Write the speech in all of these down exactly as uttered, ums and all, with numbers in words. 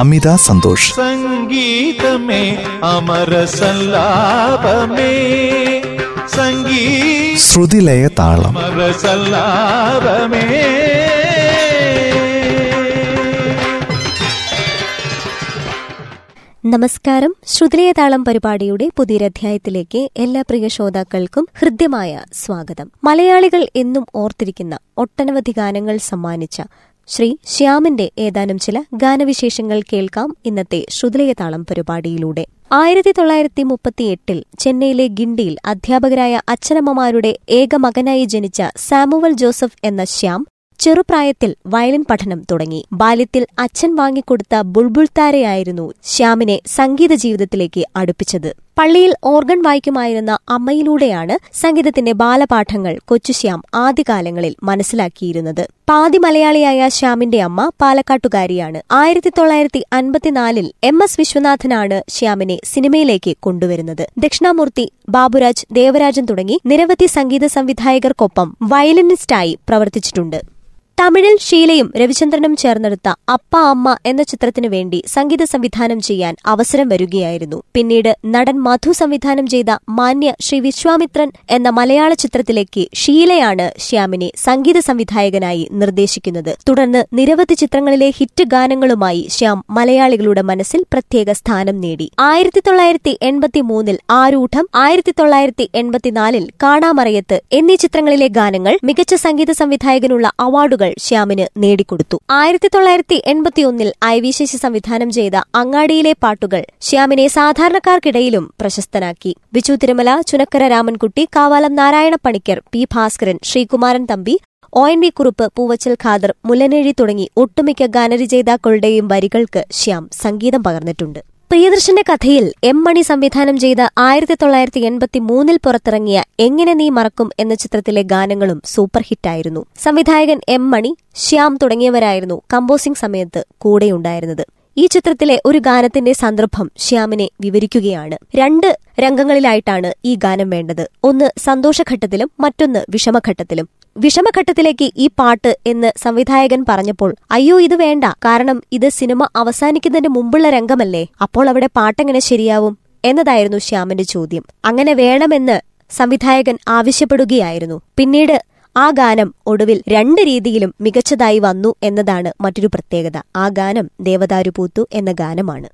അമിത സന്തോഷ്. സംഗീതമേ അമരസല്ലാപമേ സംഗീത ശ്രുതിലയ താളം അമരസല്ലാപമേ. നമസ്കാരം. ശ്രുതിലയതാളം പരിപാടിയുടെ പുതിയൊരധ്യായത്തിലേക്ക് എല്ലാ പ്രിയ ശ്രോതാക്കൾക്കും ഹൃദ്യമായ സ്വാഗതം. മലയാളികൾ എന്നും ഓർത്തിരിക്കുന്ന ഒട്ടനവധി ഗാനങ്ങൾ സമ്മാനിച്ച ശ്രീ ശ്യാമിന്റെ ഏതാനും ചില ഗാനവിശേഷങ്ങൾ കേൾക്കാം ഇന്നത്തെ ശ്രുതിലയതാളം പരിപാടിയിലൂടെ. ആയിരത്തി തൊള്ളായിരത്തി മുപ്പത്തിയെട്ടിൽ ചെന്നൈയിലെ ഗിണ്ടിയിൽ അധ്യാപകരായ അച്ഛനമ്മമാരുടെ ഏക മകനായി ജനിച്ച സാമുവൽ ജോസഫ് എന്ന ശ്യാം ചെറുപ്രായത്തിൽ വയലിൻ പഠനം തുടങ്ങി. ബാല്യത്തിൽ അച്ഛൻ വാങ്ങിക്കൊടുത്ത ബുൾബുൾത്താരയായിരുന്നു ശ്യാമിനെ സംഗീത ജീവിതത്തിലേക്ക് അടുപ്പിച്ചത്. പള്ളിയിൽ ഓർഗൺ വായിക്കുമായിരുന്ന അമ്മയിലൂടെയാണ് സംഗീതത്തിന്റെ ബാലപാഠങ്ങൾ കൊച്ചുശ്യാം ആദ്യകാലങ്ങളിൽ മനസ്സിലാക്കിയിരുന്നത്. പാതി മലയാളിയായ ശ്യാമിന്റെ അമ്മ പാലക്കാട്ടുകാരിയാണ്. ആയിരത്തി തൊള്ളായിരത്തി അൻപത്തിനാലിൽ എം എസ് വിശ്വനാഥനാണ് ശ്യാമിനെ സിനിമയിലേക്ക് കൊണ്ടുവരുന്നത്. ദക്ഷിണാമൂർത്തി, ബാബുരാജ്, ദേവരാജൻ തുടങ്ങി നിരവധി സംഗീത സംവിധായകർക്കൊപ്പം വയലിനിസ്റ്റായി പ്രവർത്തിച്ചിട്ടുണ്ട്. തമിഴിൽ ഷീലയും രവിചന്ദ്രനും ചേർന്നെടുത്ത അപ്പ അമ്മ എന്ന ചിത്രത്തിനു വേണ്ടി സംഗീത സംവിധാനം ചെയ്യാൻ അവസരം വരികയായിരുന്നു. പിന്നീട് നടൻ മധു സംവിധാനം ചെയ്ത മാന്യ ശ്രീ വിശ്വാമിത്രൻ എന്ന മലയാള ചിത്രത്തിലേക്ക് ഷീലയാണ് ശ്യാമിനെ സംഗീത സംവിധായകനായി നിർദ്ദേശിക്കുന്നത്. തുടർന്ന് നിരവധി ചിത്രങ്ങളിലെ ഹിറ്റ് ഗാനങ്ങളുമായി ശ്യാം മലയാളികളുടെ മനസ്സിൽ പ്രത്യേക സ്ഥാനം നേടി. ആയിരത്തി തൊള്ളായിരത്തി എൺപത്തി മൂന്നിൽ ആരൂഢം, ആയിരത്തി തൊള്ളായിരത്തി എൺപത്തിനാലിൽ കാണാമറയത്ത് എന്നീ ചിത്രങ്ങളിലെ ഗാനങ്ങൾ മികച്ച സംഗീത സംവിധായകനുള്ള അവാർഡുകൾ ശ്യാമിന് നേടിക്കൊടുത്തു. ആയിരത്തി തൊള്ളായിരത്തി എൺപത്തിയൊന്നിൽ ഐ വി ശശി സംവിധാനം ചെയ്ത അങ്ങാടിയിലെ പാട്ടുകൾ ശ്യാമിനെ സാധാരണക്കാർക്കിടയിലും പ്രശസ്തനാക്കി. Biju Thirumala, Chunakkara Ramankutty, Kavalam Narayana Panicker, P Bhaskaran, Sreekumaran Thampi, O N V Kurup, Poovachal Khader, Mullanezhi തുടങ്ങി ഒട്ടുമിക്ക ഗാനരചയിതാക്കളുടെയും വരികൾക്ക് ശ്യാം സംഗീതം പകർന്നിട്ടുണ്ട്. പ്രിയദർശന്റെ കഥയിൽ എം മണി സംവിധാനം ചെയ്ത ആയിരത്തി തൊള്ളായിരത്തി എൺപത്തി മൂന്നിൽ പുറത്തിറങ്ങിയ എങ്ങനെ നീ മറക്കും എന്ന ചിത്രത്തിലെ ഗാനങ്ങളും സൂപ്പർ ഹിറ്റായിരുന്നു. സംവിധായകൻ എം മണി, ശ്യാം തുടങ്ങിയവരായിരുന്നു കമ്പോസിംഗ് സമയത്ത് കൂടെയുണ്ടായിരുന്നത്. ഈ ചിത്രത്തിലെ ഒരു ഗാനത്തിന്റെ സന്ദർഭം ശ്യാമിനെ വിവരിക്കുകയാണ്. രണ്ട് രംഗങ്ങളിലായിട്ടാണ് ഈ ഗാനം വേണ്ടത്. ഒന്ന് സന്തോഷഘട്ടത്തിലും മറ്റൊന്ന് വിഷമഘട്ടത്തിലും. വിഷമഘട്ടത്തിലേക്ക് ഈ പാട്ട് എന്ന് സംവിധായകൻ പറഞ്ഞപ്പോൾ അയ്യോ ഇത് വേണ്ട, കാരണം ഇത് സിനിമ അവസാനിക്കുന്നതിന് മുമ്പുള്ള രംഗമല്ലേ, അപ്പോൾ അവിടെ പാട്ടെങ്ങനെ ശരിയാവും എന്നതായിരുന്നു ശ്യാമിന്റെ ചോദ്യം. അങ്ങനെ വേണമെന്ന് സംവിധായകൻ ആവശ്യപ്പെടുകയായിരുന്നു. പിന്നീട് ആ ഗാനം ഒടുവിൽ രണ്ട് രീതിയിലും മികച്ചതായി വന്നു എന്നതാണ് മറ്റൊരു പ്രത്യേകത. ആ ഗാനം ദേവദാരു പൂത്തു എന്ന ഗാനമാണ്.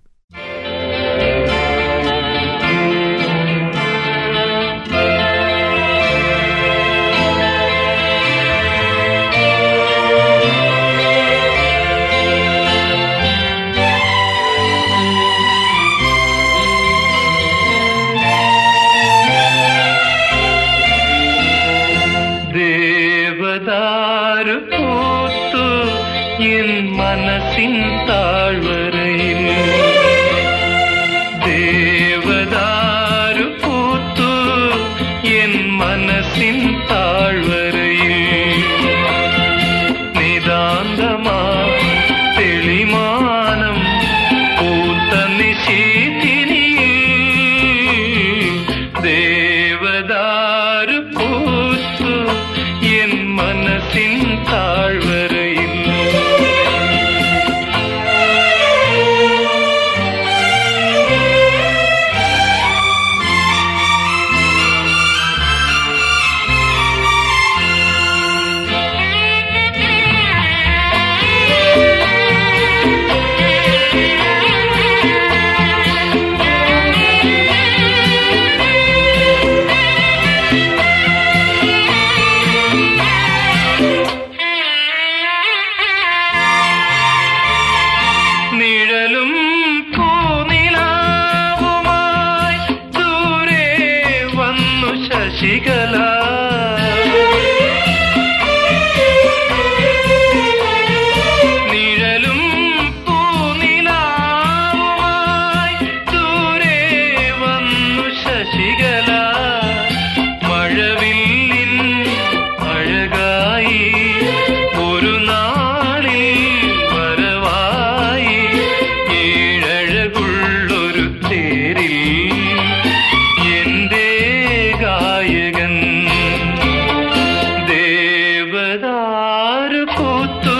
പാറുപൂത്തു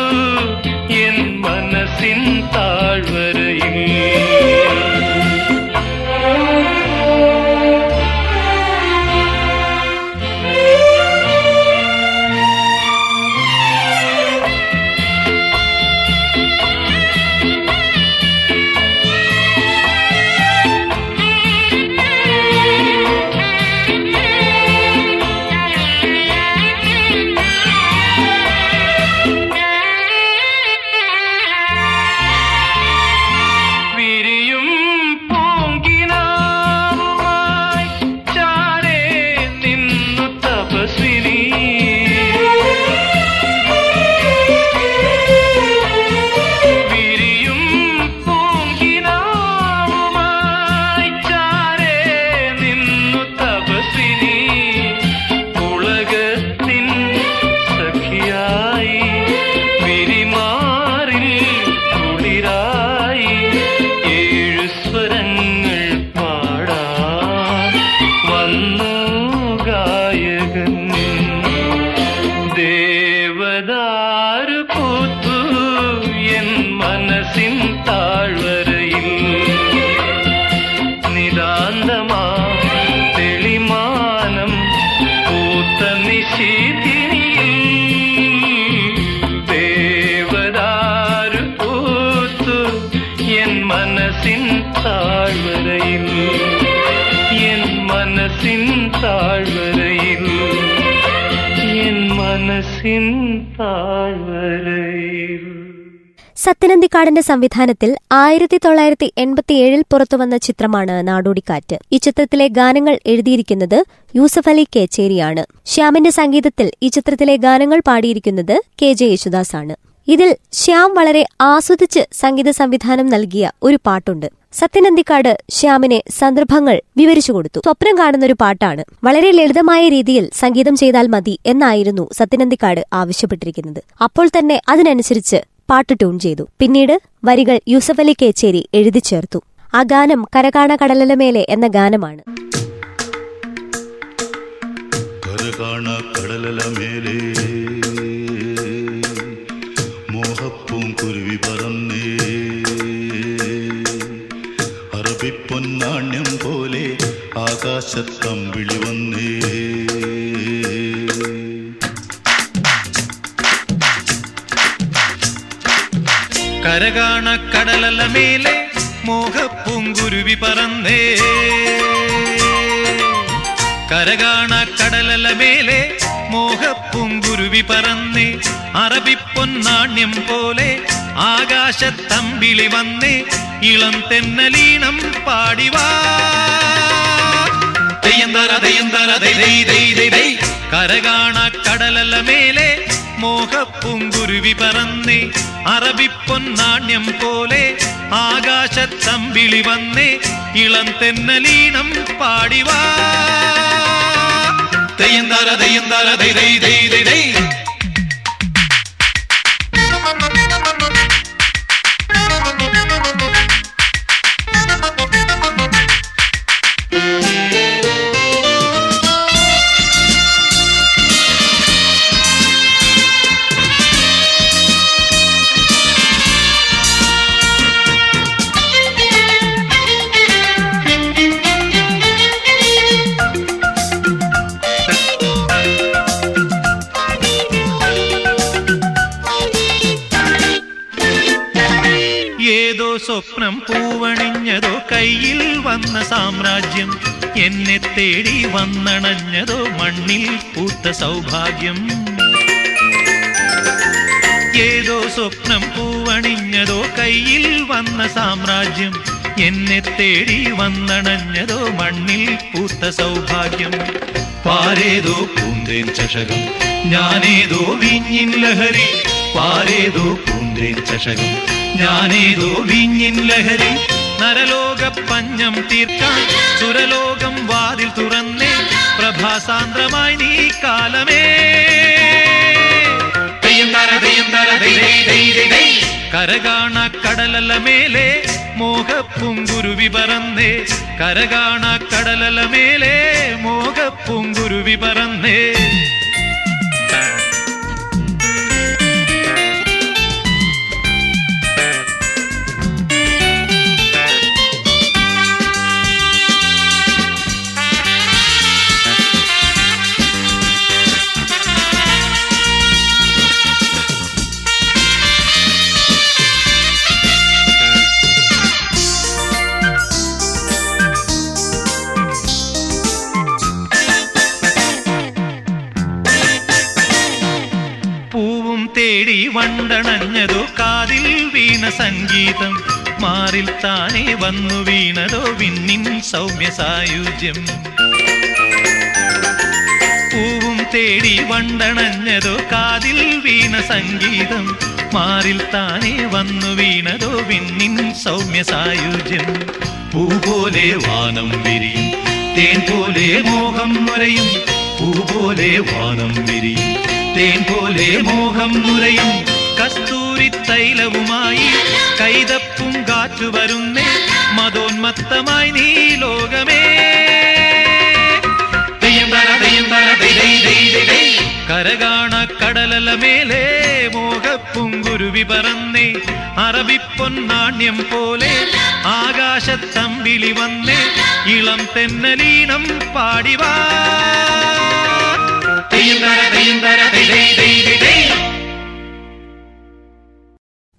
എൻ മനസ്സിൻ താഴ്വരയിൽ. സത്യനന്ദിക്കാടിന്റെ സംവിധാനത്തിൽ ആയിരത്തി തൊള്ളായിരത്തി എൺപത്തിയേഴിൽ പുറത്തുവന്ന ചിത്രമാണ് നാടോടിക്കാറ്റ്. ഈ ചിത്രത്തിലെ ഗാനങ്ങൾ എഴുതിയിരിക്കുന്നത് യൂസഫ് അലി കേച്ചേരിയാണ്. ശ്യാമിന്റെ സംഗീതത്തിൽ ഈ ചിത്രത്തിലെ ഗാനങ്ങൾ പാടിയിരിക്കുന്നത് കെ ജെ യേശുദാസ് ആണ്. ഇതിൽ ശ്യാം വളരെ ആസ്വദിച്ച് സംഗീത സംവിധാനം നൽകിയ ഒരു പാട്ടുണ്ട്. സത്യനന്ദിക്കാട് ശ്യാമിനെ സന്ദർഭങ്ങൾ വിവരിച്ചു കൊടുത്തു. സ്വപ്നം കാണുന്നൊരു പാട്ടാണ്. വളരെ ലളിതമായ രീതിയിൽ സംഗീതം ചെയ്താൽ മതി എന്നായിരുന്നു സത്യനന്ദിക്കാട് ആവശ്യപ്പെട്ടിരിക്കുന്നത്. അപ്പോൾ തന്നെ അതിനനുസരിച്ച് പാട്ട് ട്യൂൺ ചെയ്തു. പിന്നീട് വരികൾ യൂസഫ് അലി കേച്ചേരി എഴുതി ചേർത്തു. ആ ഗാനം കരകാണ കടലലമേലെ എന്ന ഗാനമാണ്. അറബിപ്പൊന്നാണ്യം പോലെ ആകാശത്തം വിളി വന്നേ കരകാണ കടലല മേലെ മോഹപ്പൂങ്കുരുവി പറന്നേ കരകാണ കടലല മേലെ മോഹപ്പൂങ്കുരുവി പറന്നേ അറബിപ്പൊന്നാണ്യം പോലെ ആകാശത്തമ്പിളി വന്നേ ഇളം തെന്നലീണം പാടിവാ തെയ്യന്തര തെയ്യന്തര ദൈ കരകാണ കടലല മേലെ മോഹപ്പൂങ്കുരുവി പറന്നേ അറബിപ്പൊന്നാണ്യം പോലെ ആകാശത്തമ്പിളി വന്നേ ഇളം തെന്നലീണം പാടിവാ തെയ്യന്തര തെയ്യന്തര ദൈ ദൈ ദൈ ദൈ ദൈ സ്വപ്നം പൂവണിഞ്ഞതോ കയ്യിൽ വന്ന സാമ്രാജ്യം എന്നെ തേടി വന്നണഞ്ഞതോ മണ്ണിൽ പൂത്ത സൗഭാഗ്യം ഏതോ സ്വപ്നം പൂവണിഞ്ഞതോ കയ്യിൽ വന്ന സാമ്രാജ്യം എന്നെ തേടി വന്നണഞ്ഞതോ മണ്ണിൽ പൂത്ത സൗഭാഗ്യം പാരേതോ പൂന്തേൻ ചഷകം ഞാനേതോ വിഞ്ഞിൻ ലഹരി പാരേതോ പൂന്തേൻ ചഷകം ഞാനേതോ വിഞ്ഞിൻ ലഹരി നരലോക പഞ്ഞം തീർക്കാൻ സുരലോകം വാതിൽ തുറന്നേ പ്രഭാസാന്ദ്രമായി നീ കാലമേ കരകാണ കടലല മേലെ മോഹപ്പൂങ്കുരുവി പറന്നേ കരകാണ കടലല മേലെ മോഹപ്പൂങ്കുരുവി പറന്നേ മണ്ടണഞ്ഞതോ കാതിൽ വീണ സംഗീതം മാറിൽ താനെ വന്നു വീണതോ വിണ്ണിൻ സൗമ്യ സായുജ്യം. പൂവും തേടി വണ്ടണഞ്ഞതോ കാതിൽ വീണ സംഗീതം മാറിൽ താനെ വന്നു വീണതോ വിണ്ണിൻ സൗമ്യ സായുജ്യം. പൂ പോലെ വാനം വിരിയും, തേൻ പോലെ മോഹം മുരയും. പൂ പോലെ വാനം വിരിയും, തേൻ പോലെ മോഹം മുരയും. കസ്തൂരി തൈലവുമായി കൈതപ്പും കാറ്റു വരുന്നേ മതോന്മത്തമായി നീ ലോകമേ. കരകാണ കടലല മേലെ മോഹപ്പുംകുരുവി പറന്നേ അറബിപ്പൊന്നാണ്യം പോലെ ആകാശത്തമ്പിളി വന്നേ ഇളം തെന്നലീണം പാടിവാ.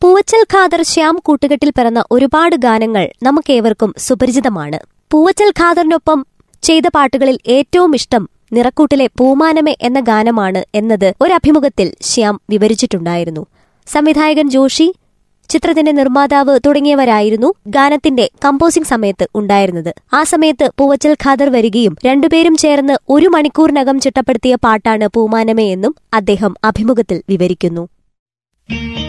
പൂവച്ചൽ ഖാദർ ശ്യാം കൂട്ടുകെട്ടിൽ പിറന്ന ഒരുപാട് ഗാനങ്ങൾ നമുക്കേവർക്കും സുപരിചിതമാണ്. പൂവച്ചൽ ഖാദറിനൊപ്പം ചെയ്ത പാട്ടുകളിൽ ഏറ്റവും ഇഷ്ടം നിറക്കൂട്ടിലെ പൂമാനമേ എന്ന ഗാനമാണ് എന്നത് ഒരഭിമുഖത്തിൽ ശ്യാം വിവരിച്ചിട്ടുണ്ടായിരുന്നു. സംവിധായകൻ ജോഷി, ചിത്രത്തിന്റെ നിർമ്മാതാവ് തുടങ്ങിയവരായിരുന്നു ഗാനത്തിന്റെ കമ്പോസിംഗ് സമയത്ത് ഉണ്ടായിരുന്നത്. ആ സമയത്ത് പൂവച്ചൽ ഖാദർ വരികയും രണ്ടുപേരും ചേർന്ന് ഒരു മണിക്കൂറിനകം ചിട്ടപ്പെടുത്തിയ പാട്ടാണ് പൂമാനമേ എന്നും അദ്ദേഹം അഭിമുഖത്തിൽ വിവരിക്കുന്നു. Yeah.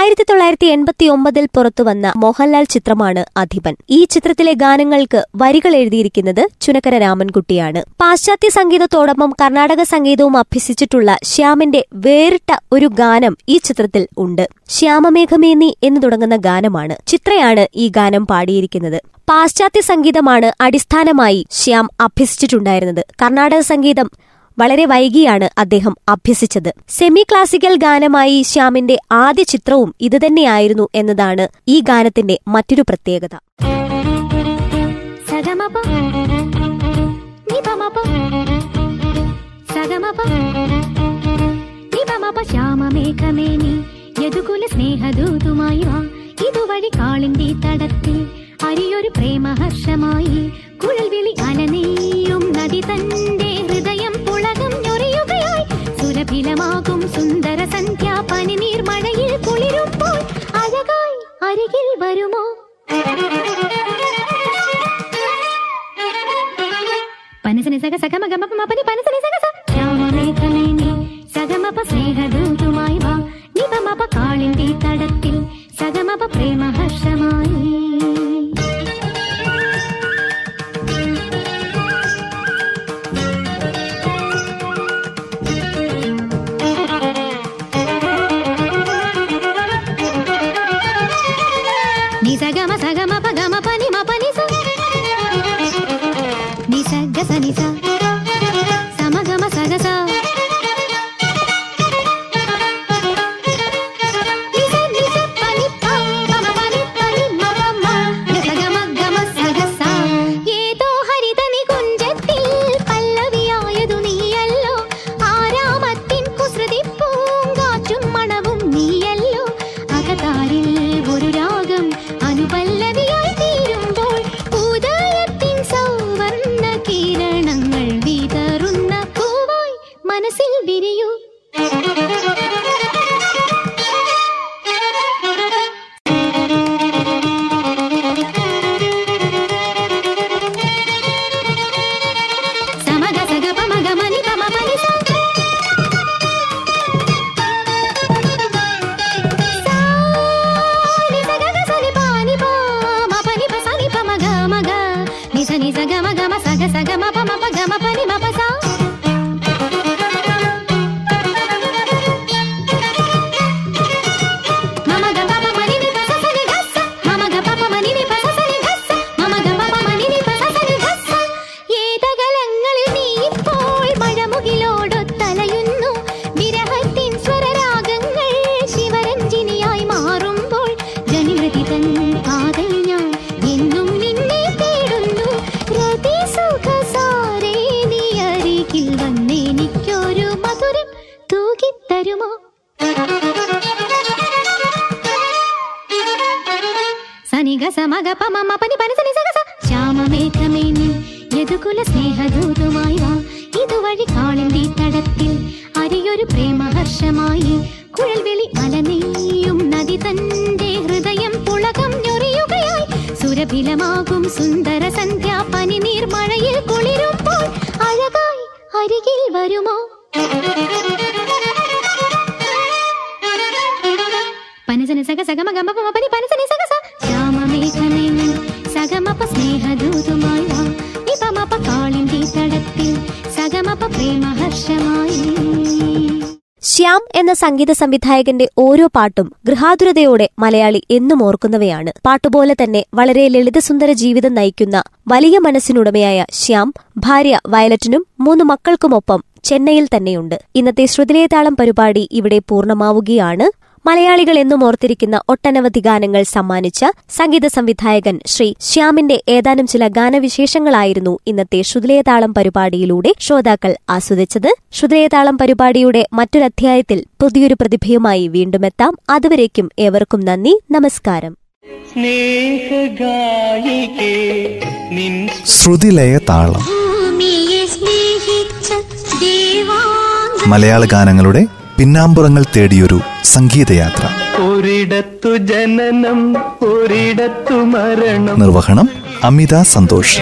ആയിരത്തി തൊള്ളായിരത്തി എൺപത്തി ഒമ്പതിൽ പുറത്തുവന്ന മോഹൻലാൽ ചിത്രമാണ് അധിപൻ. ഈ ചിത്രത്തിലെ ഗാനങ്ങൾക്ക് വരികൾ എഴുതിയിരിക്കുന്നത് ചുനക്കര രാമൻകുട്ടിയാണ്. പാശ്ചാത്യ സംഗീതത്തോടൊപ്പം കർണാടക സംഗീതവും അഭ്യസിച്ചിട്ടുള്ള ശ്യാമിന്റെ വേറിട്ട ഒരു ഗാനം ഈ ചിത്രത്തിൽ ഉണ്ട്. ശ്യാമമേഘമേനി എന്ന് തുടങ്ങുന്ന ഗാനമാണ്. ചിത്രയാണ് ഈ ഗാനം പാടിയിരിക്കുന്നത്. പാശ്ചാത്യ സംഗീതമാണ് അടിസ്ഥാനമായി ശ്യാം അഭ്യസിച്ചിട്ടുണ്ടായിരുന്നത്. കർണാടക സംഗീതം വളരെ വൈകിയാണ് അദ്ദേഹം അഭ്യസിച്ചത്. സെമി ക്ലാസിക്കൽ ഗാനമായി ശ്യാമിന്റെ ആദ്യ ചിത്രവും ഇതുതന്നെയായിരുന്നു എന്നതാണ് ഈ ഗാനത്തിന്റെ മറ്റൊരു പ്രത്യേകത. അരിയൊരു പ്രേമഹർഷമായി കുഴൽ വിളി അനനീയും നദി തന്റെ ഹൃദയം പുളകം ഞൊറിയുകയായി സുരഭിലമാകും സുന്ദര സന്ധ്യാ പനിനീർ മഴയിൽ കുളിരുമ്പോൾ അഴകായി അരികിൽ വരുമോ പനസനി സക സകമഗമപമ പനി പനസനി സക സകമേകമേനി സകമപ സ്നേഹദൂതുമായി വാ നിപമപ കാളിന്റെ തടത്തിൽ സകമപ പ്രേമഹർഷമായി. ശ്യാം എന്ന സംഗീത സംവിധായകന്റെ ഓരോ പാട്ടും ഗൃഹാതുരതയോടെ മലയാളി എന്നും ഓർക്കുന്നവയാണ്. പാട്ടുപോലെ തന്നെ വളരെ ലളിതസുന്ദര ജീവിതം നയിക്കുന്ന വലിയ മനസ്സിനുടമയായ ശ്യാം ഭാര്യ വയലറ്റിനും മൂന്ന് മക്കൾക്കുമൊപ്പം ചെന്നൈയിൽ തന്നെയുണ്ട്. ഇന്നത്തെ ശ്രുതിലേതാളം പരിപാടി ഇവിടെ പൂർണ്ണമാവുകയാണ്. മലയാളികൾ എന്നും ഓർത്തിരിക്കുന്ന ഒട്ടനവധി ഗാനങ്ങൾ സമ്മാനിച്ച സംഗീത സംവിധായകൻ ശ്രീ ശ്യാമിന്റെ ഏതാനും ചില ഗാനവിശേഷങ്ങളായിരുന്നു ഇന്നത്തെ ശ്രുതിലേതാളം പരിപാടിയിലൂടെ ശ്രോതാക്കൾ ആസ്വദിച്ചത്. ശ്രുതിലേതാളം പരിപാടിയുടെ മറ്റൊരധ്യായത്തിൽ പുതിയൊരു പ്രതിഭയുമായി വീണ്ടുമെത്താം. അതുവരേക്കും ഏവർക്കും നന്ദി, നമസ്കാരം. ശ്രുതിലയതാളം മലയാള ഗാനങ്ങളുടെ പിന്നാമ്പുറങ്ങൾ തേടിയൊരു സംഗീതയാത്ര. ഒരിടത്തു ജനനം ഒരിടത്തു മരണം. നിർവഹണം അമിത സന്തോഷ്.